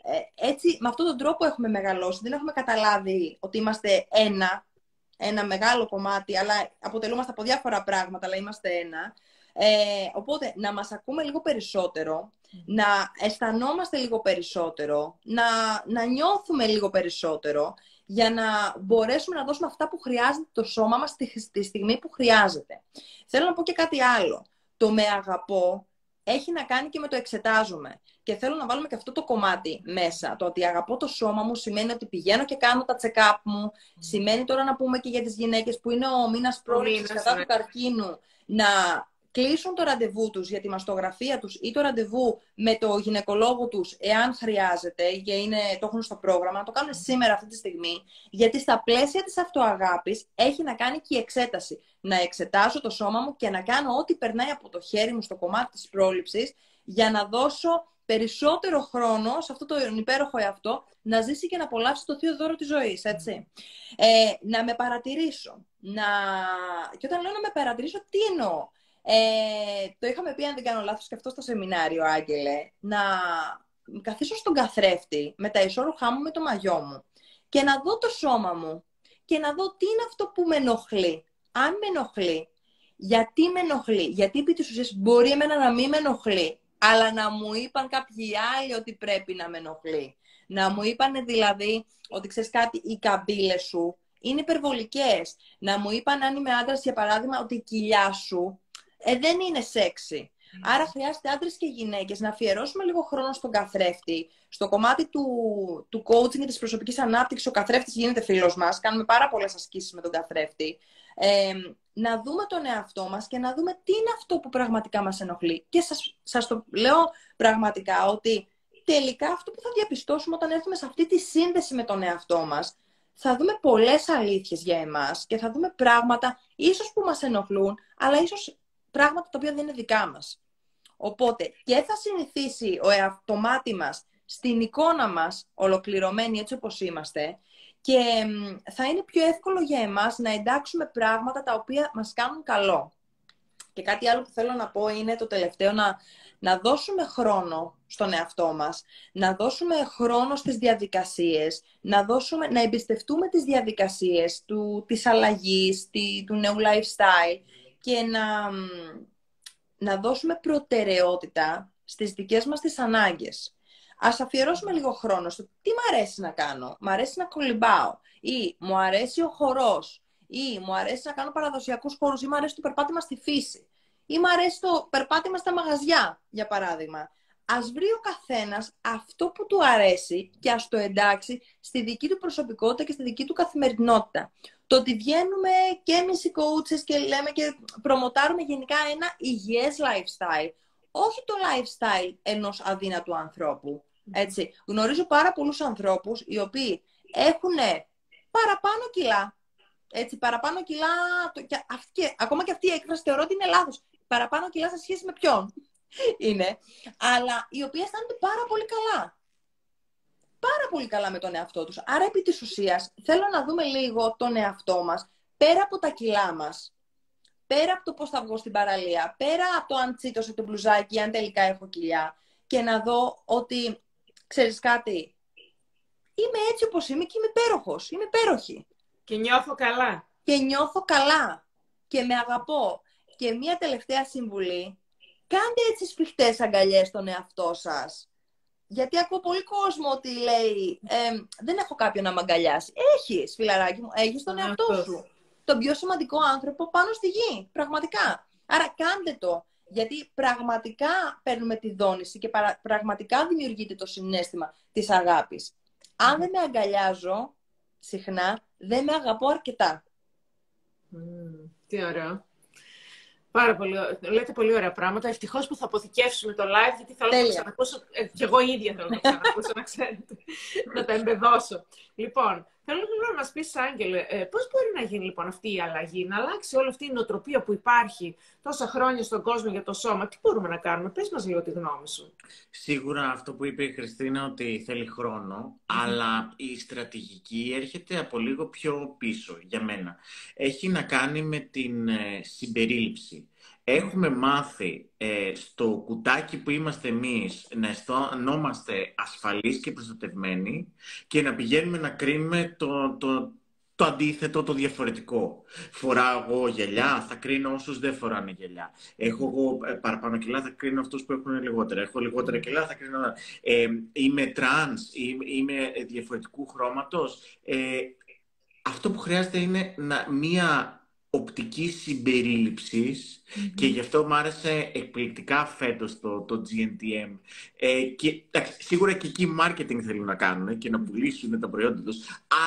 ε, έτσι, με αυτόν τον τρόπο έχουμε μεγαλώσει. Δεν έχουμε καταλάβει ότι είμαστε ένα ένα μεγάλο κομμάτι, αλλά αποτελούμαστε από διάφορα πράγματα, αλλά είμαστε ένα. Ε, οπότε, να μας ακούμε λίγο περισσότερο, mm. να αισθανόμαστε λίγο περισσότερο, να, να νιώθουμε λίγο περισσότερο, για να μπορέσουμε να δώσουμε αυτά που χρειάζεται το σώμα μας στη, στη στιγμή που χρειάζεται. Θέλω να πω και κάτι άλλο. Το «με αγαπώ» έχει να κάνει και με το «εξετάζομαι». Και θέλω να βάλουμε και αυτό το κομμάτι μέσα. Το ότι αγαπώ το σώμα μου σημαίνει ότι πηγαίνω και κάνω τα check-up μου. Mm. Σημαίνει τώρα να πούμε και για τις γυναίκες που είναι ο μήνας πρόληψης κατά του καρκίνου, να κλείσουν το ραντεβού τους για τη μαστογραφία τους ή το ραντεβού με το γυναικολόγο τους, εάν χρειάζεται και είναι, το έχουν στο πρόγραμμα, να το κάνουν σήμερα αυτή τη στιγμή. Γιατί στα πλαίσια της αυτοαγάπης έχει να κάνει και η εξέταση. Να εξετάζω το σώμα μου και να κάνω ό,τι περνάει από το χέρι μου στο κομμάτι της πρόληψης για να δώσω περισσότερο χρόνο σε αυτό το υπέροχο εαυτό να ζήσει και να απολαύσει το θείο δώρο της ζωής, έτσι. Ε, να με παρατηρήσω. Να... Και όταν λέω να με παρατηρήσω, τι εννοώ. Ε, το είχαμε πει, αν δεν κάνω λάθος, και αυτό στο σεμινάριο, Άγγελε, να καθίσω στον καθρέφτη με τα ισόρουχά μου, με το μαγιό μου και να δω το σώμα μου και να δω τι είναι αυτό που με ενοχλεί. Αν με ενοχλεί, γιατί με ενοχλεί, γιατί επί της ουσίας μπορεί εμένα να μην με ενοχλεί, αλλά να μου είπαν κάποιοι άλλοι ότι πρέπει να με ενοχλεί. Να μου είπαν δηλαδή ότι, ξέρεις κάτι, οι καμπύλες σου είναι υπερβολικές. Να μου είπαν, αν είμαι άντρας, για παράδειγμα, ότι η κοιλιά σου ε, δεν είναι σεξι. Mm. Άρα χρειάζεται άντρες και γυναίκες να αφιερώσουμε λίγο χρόνο στον καθρέφτη. Στο κομμάτι του, του coaching και της προσωπικής ανάπτυξης, ο καθρέφτης γίνεται φίλος μας. Κάνουμε πάρα πολλές ασκήσεις με τον καθρέφτη. Ε, να δούμε τον εαυτό μας και να δούμε τι είναι αυτό που πραγματικά μας ενοχλεί. Και σας, σας το λέω πραγματικά, ότι τελικά αυτό που θα διαπιστώσουμε όταν έρθουμε σε αυτή τη σύνδεση με τον εαυτό μας, θα δούμε πολλές αλήθειες για εμάς και θα δούμε πράγματα ίσως που μας ενοχλούν, αλλά ίσως πράγματα τα οποία δεν είναι δικά μας. Οπότε και θα συνηθίσει ο, το μάτι μας στην εικόνα μας ολοκληρωμένη έτσι όπως είμαστε, και θα είναι πιο εύκολο για εμάς να εντάξουμε πράγματα τα οποία μας κάνουν καλό. Και κάτι άλλο που θέλω να πω είναι το τελευταίο, να, να δώσουμε χρόνο στον εαυτό μας, να δώσουμε χρόνο στις διαδικασίες, να, δώσουμε, να εμπιστευτούμε τις διαδικασίες του, της αλλαγής, τη, του νέου lifestyle και να, να δώσουμε προτεραιότητα στις δικές μας τις ανάγκες. Ας αφιερώσουμε λίγο χρόνο στο τι μ' αρέσει να κάνω. Μ' αρέσει να κολυμπάω, ή μου αρέσει ο χορός, ή μου αρέσει να κάνω παραδοσιακούς χορούς, ή μου αρέσει το περπάτημα στη φύση, ή μου αρέσει το περπάτημα στα μαγαζιά, για παράδειγμα. Ας βρει ο καθένας αυτό που του αρέσει και ας το εντάξει στη δική του προσωπικότητα και στη δική του καθημερινότητα. Το ότι βγαίνουμε και εμείς οι coaches και λέμε και προμοτάρουμε γενικά ένα υγιές lifestyle, όχι το lifestyle ενός αδύνατου ανθρώπου. Έτσι. Γνωρίζω πάρα πολλούς ανθρώπους οι οποίοι έχουν παραπάνω κιλά. Έτσι, παραπάνω κιλά, το, και αυτή, και, ακόμα και αυτή η έκφραση θεωρώ ότι είναι λάθος. Παραπάνω κιλά σε σχέση με ποιον είναι. Αλλά οι οποίοι αισθάνονται πάρα πολύ καλά. Πάρα πολύ καλά με τον εαυτό τους. Άρα, επί της ουσίας, θέλω να δούμε λίγο τον εαυτό μας πέρα από τα κιλά μας. Πέρα από το πώς θα βγω στην παραλία, πέρα από το αν τσίτωσε το μπλουζάκι, αν τελικά έχω κοιλιά, και να δω ότι, ξέρεις κάτι, είμαι έτσι όπως είμαι και είμαι υπέροχος, είμαι υπέροχη. Και νιώθω καλά. Και νιώθω καλά. Και με αγαπώ. Και μία τελευταία συμβουλή, κάντε έτσι σφιχτές αγκαλιές στον εαυτό σας. Γιατί ακούω πολύ κόσμο ότι λέει, ε, δεν έχω κάποιον να μ' αγκαλιάσει. Έχεις, φιλαράκι μου, έχεις τον εαυτό σου. Τον πιο σημαντικό άνθρωπο πάνω στη γη, πραγματικά. Άρα κάντε το, γιατί πραγματικά παίρνουμε τη δόνηση και παρα... πραγματικά δημιουργείται το συναίσθημα της αγάπης. Αν mm. δεν με αγκαλιάζω συχνά, δεν με αγαπώ αρκετά. Mm. Τι ωραίο. Πάρα πολύ, λέτε πολύ ωραία πράγματα. Ευτυχώς που θα αποθηκεύσουμε το live, γιατί θέλω να το ξανακούσω. Ε, και εγώ ίδια θέλω να το ξανακούσω, να ξέρετε. Να τα εμπεδώσω. Λοιπόν, θέλω να μας πεις, Άγγελε, πώς μπορεί να γίνει λοιπόν αυτή η αλλαγή, να αλλάξει όλη αυτή η νοοτροπία που υπάρχει τόσα χρόνια στον κόσμο για το σώμα. Τι μπορούμε να κάνουμε, πες μας λίγο τη γνώμη σου. Σίγουρα αυτό που είπε η Χριστίνα, ότι θέλει χρόνο, mm. αλλά η στρατηγική έρχεται από λίγο πιο πίσω για μένα. Έχει να κάνει με την συμπερίληψη. Έχουμε μάθει ε, στο κουτάκι που είμαστε εμείς να αισθανόμαστε ασφαλείς και προστατευμένοι και να πηγαίνουμε να κρίνουμε το, το, το αντίθετο, το διαφορετικό. Φοράω εγώ γυαλιά, θα κρίνω όσους δεν φοράνε γυαλιά. Έχω εγώ παραπάνω κιλά, θα κρίνω αυτούς που έχουν λιγότερα. Έχω λιγότερα κιλά, θα κρίνω... Ε, είμαι τρανς, είμαι, είμαι διαφορετικού χρώματος. Ε, αυτό που χρειάζεται είναι να, μία... οπτική συμπερίληψη mm-hmm. και γι' αυτό μου άρεσε εκπληκτικά φέτος το, το τζι εν τι εμ. Ε, και, σίγουρα και εκεί marketing θέλουν να κάνουν και να πουλήσουν τα προϊόντα τους,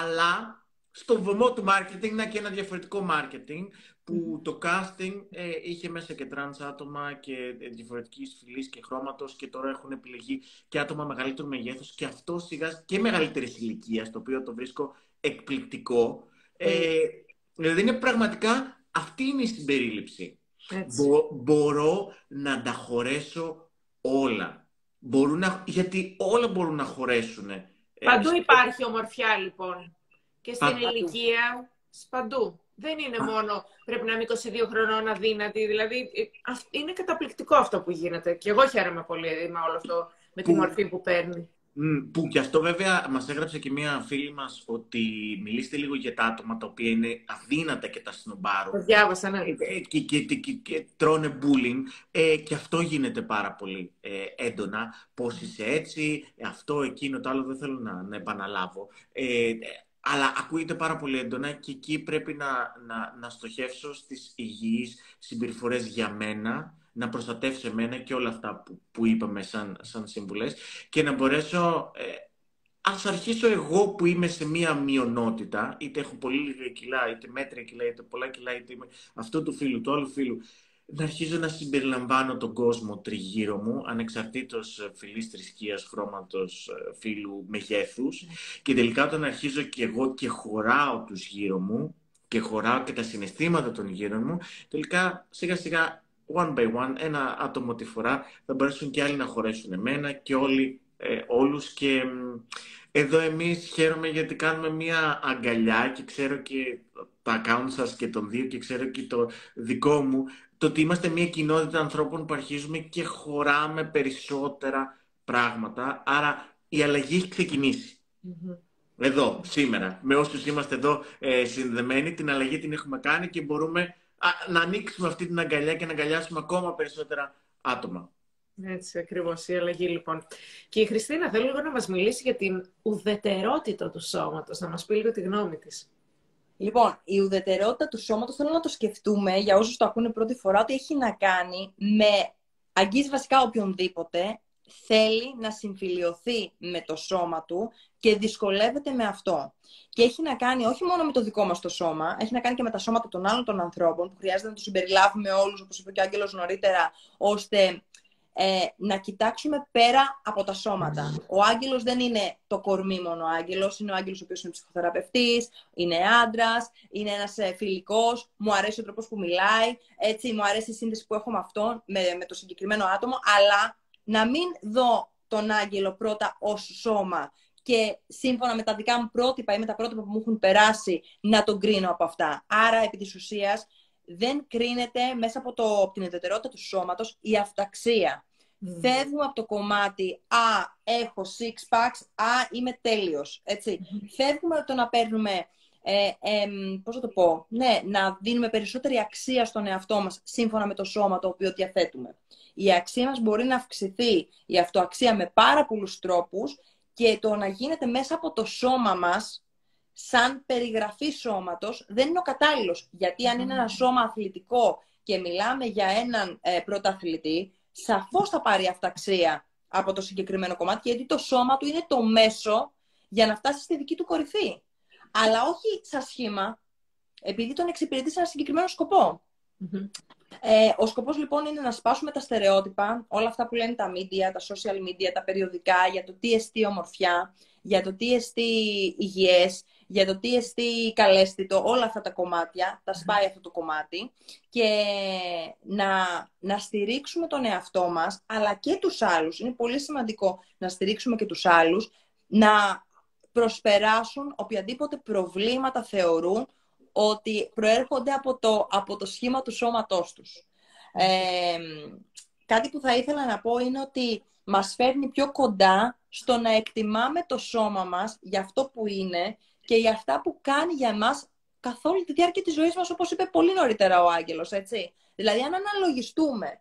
αλλά στο βωμό του marketing να και ένα διαφορετικό marketing που το casting ε, είχε μέσα και τρανς άτομα και διαφορετικής φυλής και χρώματος και τώρα έχουν επιλεγεί και άτομα μεγαλύτερου μεγέθους και αυτό σιγά και μεγαλύτερης ηλικίας, το οποίο το βρίσκω εκπληκτικό. Ε, Δηλαδή είναι πραγματικά, αυτή είναι η συμπερίληψη. Μπο, μπορώ να τα χωρέσω όλα. Μπορούν να, γιατί όλα μπορούν να χωρέσουν. Παντού ε, υπάρχει ομορφιά λοιπόν. Και στην παντού. Ηλικία, παντού. Δεν είναι μόνο πρέπει να είμαι είκοσι δύο χρονών αδύνατη. Δηλαδή είναι καταπληκτικό αυτό που γίνεται. Και εγώ χαίρομαι πολύ με όλο αυτό, με τη που... μορφή που παίρνει. Που και αυτό βέβαια μας έγραψε και μία φίλη μας ότι μιλήστε λίγο για τα άτομα τα οποία είναι αδύνατα και τα συνομπάρουν. Το διάβασα, ναι. Και, και, και, και, και τρώνε bullying. Ε, και αυτό γίνεται πάρα πολύ ε, έντονα. Πώς είσαι έτσι, αυτό, εκείνο, το άλλο δεν θέλω να, να επαναλάβω. Ε, αλλά ακούγεται πάρα πολύ έντονα και εκεί πρέπει να, να, να στοχεύσω στις υγιείς συμπεριφορές για μένα. Να προστατεύσω εμένα και όλα αυτά που, που είπαμε σαν, σαν σύμβουλες και να μπορέσω, ε, ας αρχίσω εγώ που είμαι σε μία μειονότητα, είτε έχω πολύ λίγα κιλά, είτε μέτρια κιλά, είτε πολλά κιλά, είτε είμαι αυτού του φίλου, του άλλου φίλου, να αρχίζω να συμπεριλαμβάνω τον κόσμο τριγύρω μου, ανεξαρτήτως φυλής, θρησκείας, χρώματος, φίλου, μεγέθους και τελικά όταν αρχίζω και εγώ και χωράω τους γύρω μου και χωράω και τα συναισθήματα των γύρω μου, τελικά σιγά σιγά one by one, ένα άτομο τη φορά, θα μπορέσουν και άλλοι να χωρέσουν εμένα και όλοι, ε, όλους. Και εδώ εμείς χαίρομαι γιατί κάνουμε μία αγκαλιά και ξέρω και τα account σας και τον δύο και ξέρω και το δικό μου, το ότι είμαστε μία κοινότητα ανθρώπων που αρχίζουμε και χωράμε περισσότερα πράγματα. Άρα η αλλαγή έχει ξεκινήσει. Mm-hmm. Εδώ, σήμερα, με όσους είμαστε εδώ ε, συνδεμένοι, την αλλαγή την έχουμε κάνει και μπορούμε... να ανοίξουμε αυτή την αγκαλιά και να αγκαλιάσουμε ακόμα περισσότερα άτομα. Έτσι ακριβώς, η αλλαγή λοιπόν. Και η Χριστίνα θέλει λίγο να μας μιλήσει για την ουδετερότητα του σώματος, να μας πει λίγο τη γνώμη της. Λοιπόν, η ουδετερότητα του σώματος θέλω να το σκεφτούμε, για όσους το ακούνε πρώτη φορά, ότι έχει να κάνει με αγγίζει βασικά οποιονδήποτε θέλει να συμφιλιωθεί με το σώμα του και δυσκολεύεται με αυτό. Και έχει να κάνει όχι μόνο με το δικό μας το σώμα, έχει να κάνει και με τα σώματα των άλλων των ανθρώπων, που χρειάζεται να τους συμπεριλάβουμε όλους, όπως είπε και ο Άγγελος νωρίτερα, ώστε ε, να κοιτάξουμε πέρα από τα σώματα. Ο Άγγελος δεν είναι το κορμί μόνο ο Άγγελος, είναι ο Άγγελος ο οποίος είναι ψυχοθεραπευτής, είναι άντρας, είναι ένας φιλικός, μου αρέσει ο τρόπος που μιλάει, έτσι, μου αρέσει η σύνδεση που έχω με αυτόν, με, με το συγκεκριμένο άτομο, αλλά να μην δω τον Άγγελο πρώτα ως σώμα και σύμφωνα με τα δικά μου πρότυπα ή με τα πρότυπα που μου έχουν περάσει να τον κρίνω από αυτά. Άρα, επί της ουσίας, δεν κρίνεται μέσα από, το, από την ιδιαιτερότητα του σώματος η αυταξία. Mm. Φεύγουμε από το κομμάτι «Α, έχω six packs, α, είμαι τέλειος». Έτσι. Mm. Φεύγουμε από το να παίρνουμε... Ε, ε, πώς θα το πω, ναι, να δίνουμε περισσότερη αξία στον εαυτό μας σύμφωνα με το σώμα το οποίο διαθέτουμε. Η αξία μας μπορεί να αυξηθεί, η αυτοαξία, με πάρα πολλούς τρόπους και το να γίνεται μέσα από το σώμα μας, σαν περιγραφή σώματος, δεν είναι ο κατάλληλος. Γιατί αν είναι ένα σώμα αθλητικό και μιλάμε για έναν ε, πρωταθλητή, σαφώς θα πάρει αυταξία από το συγκεκριμένο κομμάτι, γιατί το σώμα του είναι το μέσο για να φτάσει στη δική του κορυφή. Αλλά όχι σαν σχήμα, επειδή τον εξυπηρετεί σε ένα συγκεκριμένο σκοπό. Mm-hmm. Ε, ο σκοπός λοιπόν είναι να σπάσουμε τα στερεότυπα, όλα αυτά που λένε τα media, τα social media, τα περιοδικά, για το τι εστί ομορφιά, για το τι εστί υγιές, για το τι εστί καλέσθητο, όλα αυτά τα κομμάτια, τα σπάει mm-hmm. αυτό το κομμάτι. Και να, να στηρίξουμε τον εαυτό μας, αλλά και τους άλλους. Είναι πολύ σημαντικό να στηρίξουμε και τους άλλους, να... προσπεράσουν οποιαδήποτε προβλήματα θεωρούν ότι προέρχονται από το, από το σχήμα του σώματός τους. Ε, κάτι που θα ήθελα να πω είναι ότι μας φέρνει πιο κοντά στο να εκτιμάμε το σώμα μας για αυτό που είναι και για αυτά που κάνει για εμάς καθ' όλη τη διάρκεια της ζωής μας, όπως είπε πολύ νωρίτερα ο Άγγελος, έτσι. Δηλαδή, αν αναλογιστούμε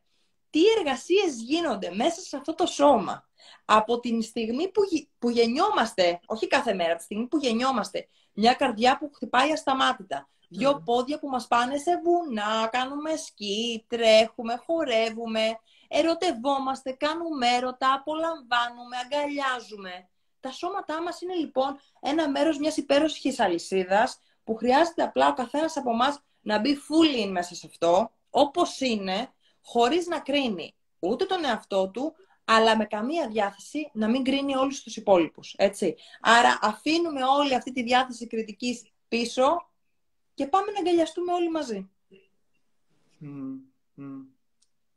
τι εργασίες γίνονται μέσα σε αυτό το σώμα, από την στιγμή που, γε, που γεννιόμαστε, όχι κάθε μέρα, από τη στιγμή που γεννιόμαστε, μια καρδιά που χτυπάει ασταμάτητα, δύο mm. πόδια που μας πάνε σε βουνά, κάνουμε σκι, τρέχουμε, χορεύουμε, ερωτευόμαστε, κάνουμε έρωτα, απολαμβάνουμε, αγκαλιάζουμε. Τα σώματά μας είναι λοιπόν ένα μέρος μιας υπέροχης αλυσίδας που χρειάζεται απλά ο καθένας από εμάς να μπει fully in μέσα σε αυτό, όπως είναι, χωρίς να κρίνει ούτε τον εαυτό του, αλλά με καμία διάθεση να μην κρίνει όλους τους υπόλοιπους, έτσι. Άρα αφήνουμε όλη αυτή τη διάθεση κριτικής πίσω και πάμε να αγκαλιαστούμε όλοι μαζί. Mm, mm.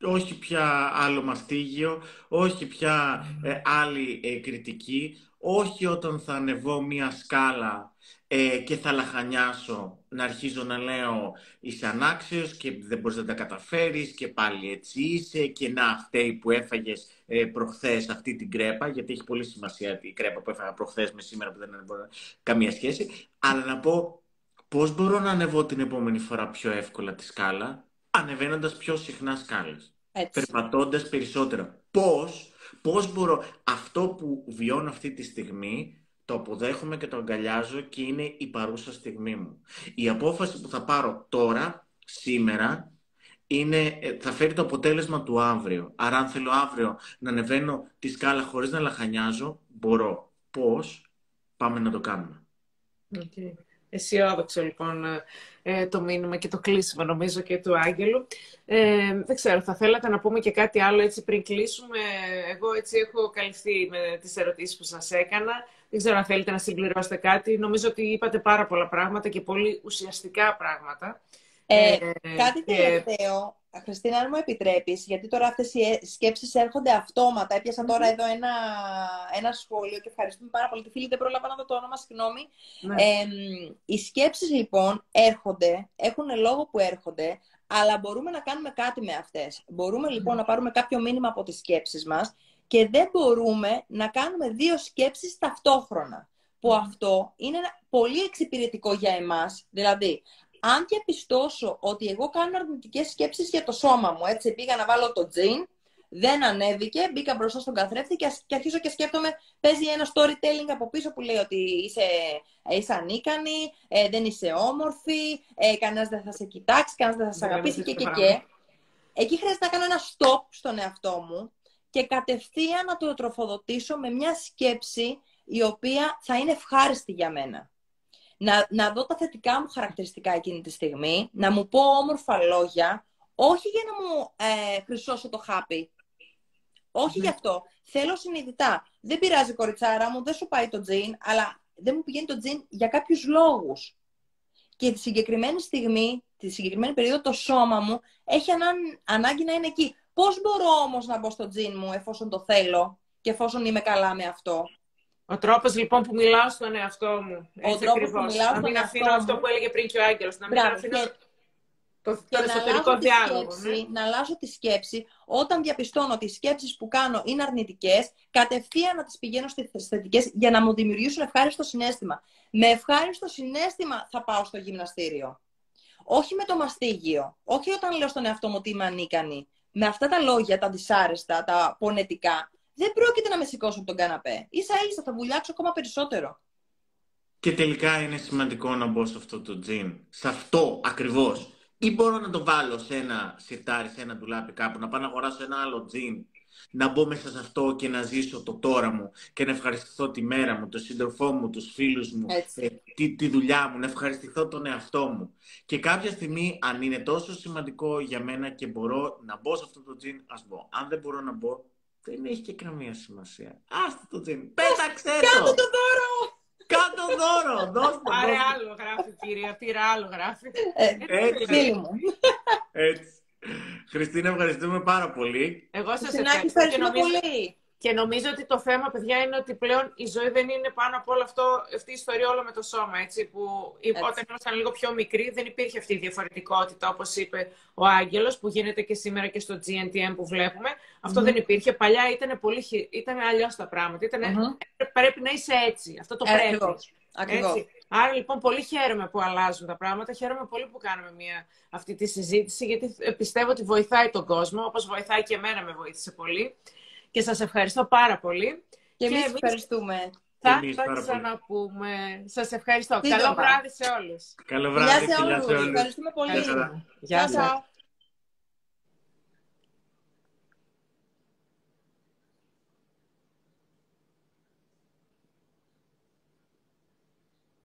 Όχι πια άλλο μαστίγιο, όχι πια ε, άλλη ε, κριτική, όχι όταν θα ανεβώ μία σκάλα ε, και θα λαχανιάσω να αρχίζω να λέω είσαι ανάξιος και δεν μπορείς να τα καταφέρεις και πάλι έτσι είσαι και να φταίει που έφαγες ε, προχθές αυτή την κρέπα, γιατί έχει πολύ σημασία η κρέπα που έφαγα προχθές με σήμερα που δεν ανεβώ καμία σχέση, αλλά να πω πώς μπορώ να ανεβώ την επόμενη φορά πιο εύκολα τη σκάλα, ανεβαίνοντας πιο συχνά σκάλες, περπατώντας περισσότερα. Πώς, πώς μπορώ, αυτό που βιώνω αυτή τη στιγμή, το αποδέχομαι και το αγκαλιάζω και είναι η παρούσα στιγμή μου. Η απόφαση που θα πάρω τώρα, σήμερα, είναι, θα φέρει το αποτέλεσμα του αύριο. Άρα αν θέλω αύριο να ανεβαίνω τη σκάλα χωρίς να λαχανιάζω, μπορώ. Πώς, πάμε να το κάνουμε. Okay. Αισιόδοξο λοιπόν το μήνυμα και το κλείσιμο νομίζω και του Άγγελου. Ε, δεν ξέρω, θα θέλατε να πούμε και κάτι άλλο έτσι πριν κλείσουμε. Εγώ έτσι έχω καλυφθεί με τις ερωτήσεις που σας έκανα. Δεν ξέρω αν θέλετε να συμπληρώσετε κάτι. Νομίζω ότι είπατε πάρα πολλά πράγματα και πολύ ουσιαστικά πράγματα. Ε, ε, κάτι τελευταίο, ε... Χριστίνα, αν μου επιτρέπεις, γιατί τώρα αυτές οι σκέψεις έρχονται αυτόματα. Έπιασα τώρα mm-hmm. εδώ ένα, ένα σχόλιο και ευχαριστούμε πάρα πολύ τη φίλη, δεν πρόλαβα να δω το όνομα, συγγνώμη. Mm-hmm. Ε, οι σκέψεις λοιπόν έρχονται, έχουν λόγο που έρχονται, αλλά μπορούμε να κάνουμε κάτι με αυτές. Μπορούμε λοιπόν mm-hmm. να πάρουμε κάποιο μήνυμα από τις σκέψεις μας και δεν μπορούμε να κάνουμε δύο σκέψεις ταυτόχρονα, που mm-hmm. αυτό είναι πολύ εξυπηρετικό για εμάς, δηλαδή... Αν διαπιστώσω ότι εγώ κάνω αρνητικές σκέψεις για το σώμα μου, έτσι, πήγα να βάλω το τζιν, δεν ανέβηκε, μπήκα μπροστά στον καθρέφτη και αρχίζω και σκέφτομαι, παίζει ένα storytelling από πίσω που λέει ότι είσαι, είσαι ανίκανη, ε, δεν είσαι όμορφη, ε, κανένας δεν θα σε κοιτάξει, κανένας δεν θα σε αγαπήσει και, και, και. Εκεί χρειάζεται να κάνω ένα stop στον εαυτό μου και κατευθείαν να το τροφοδοτήσω με μια σκέψη η οποία θα είναι ευχάριστη για μένα. Να, να δω τα θετικά μου χαρακτηριστικά εκείνη τη στιγμή, να μου πω όμορφα λόγια, όχι για να μου ε, χρυσώσω το χάπι. Όχι mm. γι' αυτό. Θέλω συνειδητά. Δεν πειράζει, κοριτσάρα μου, δεν σου πάει το τζιν, αλλά δεν μου πηγαίνει το τζιν για κάποιους λόγους. Και τη συγκεκριμένη στιγμή, τη συγκεκριμένη περίοδο, το σώμα μου έχει ανά, ανάγκη να είναι εκεί. Πώς μπορώ όμως να μπω στο τζιν μου εφόσον το θέλω και εφόσον είμαι καλά με αυτό. Ο τρόπος λοιπόν που μιλάω στον εαυτό μου. Ο έτσι ακριβώς. Να μην αφήνω αυτό που έλεγε πριν και ο Άγγελος. Να μην Μπράβο. αφήνω και... το, το εσωτερικό να διάλογο. Σκέψη, ναι. Να αλλάζω τη σκέψη. Όταν διαπιστώνω ότι οι σκέψεις που κάνω είναι αρνητικές, κατευθείαν να τις πηγαίνω στις θετικές για να μου δημιουργήσουν ευχάριστο συναίσθημα. Με ευχάριστο συναίσθημα θα πάω στο γυμναστήριο. Όχι με το μαστίγιο. Όχι όταν λέω στον εαυτό μου ότι είμαι ανίκανη. Με αυτά τα λόγια, τα δυσάρεστα, τα πονετικά. Δεν πρόκειται να με σηκώσω από τον καναπέ. Ίσα ίσα θα βουλιάξω ακόμα περισσότερο. Και τελικά είναι σημαντικό να μπω σε αυτό το τζιν. Σε αυτό ακριβώς. Ή μπορώ να το βάλω σε ένα σιρτάρι, σε ένα ντουλάπι κάπου, να πάω να αγοράσω ένα άλλο τζιν. Να μπω μέσα σε αυτό και να ζήσω το τώρα μου και να ευχαριστηθώ τη μέρα μου, τον σύντροφό μου, τους φίλους μου, τη, τη δουλειά μου, να ευχαριστηθώ τον εαυτό μου. Και κάποια στιγμή, αν είναι τόσο σημαντικό για μένα και μπορώ να μπω σε αυτό το τζιν, ας μπω. Αν δεν μπορώ να μπω, δεν έχει και καμία σημασία. Άστε το τζιν. Πέταξε το! Κάτω το δώρο! Κάτω δώρο! Δώστε το! Πάρε άλλο γράφει, κυρία. Πήρα άλλο γράφει. Έτσι. Έτσι. Χριστίνα, ευχαριστούμε πάρα πολύ. Εγώ σας ευχαριστώ. Και νομίζω ότι το θέμα, παιδιά, είναι ότι πλέον η ζωή δεν είναι πάνω από όλο αυτό, αυτή η ιστορία όλο με το σώμα, έτσι, που έτσι. Όταν ήμασταν λίγο πιο μικροί δεν υπήρχε αυτή η διαφορετικότητα, όπως είπε ο Άγγελος, που γίνεται και σήμερα και στο τζι εν τι εμ που βλέπουμε. Αυτό mm-hmm. δεν υπήρχε. Παλιά ήταν πολύ, ήταν αλλιώς τα πράγματα. Ήτανε, mm-hmm. πρέπει να είσαι έτσι. Αυτό το Ακριβώς. πρέπει. Ακριβώς. Έτσι. Άρα λοιπόν πολύ χαίρομαι που αλλάζουν τα πράγματα, χαίρομαι πολύ που κάνουμε μια, αυτή τη συζήτηση, γιατί πιστεύω ότι βοηθάει τον κόσμο, όπως βοηθάει και εμένα, με βοήθησε πολύ. Και σας ευχαριστώ πάρα πολύ. Και εμείς, και εμείς ευχαριστούμε. Θα το ξαναπούμε. Σας ευχαριστώ. Καλό βράδυ σε όλους. Καλό βράδυ σε όλους. Ευχαριστούμε πολύ. Γεια σας.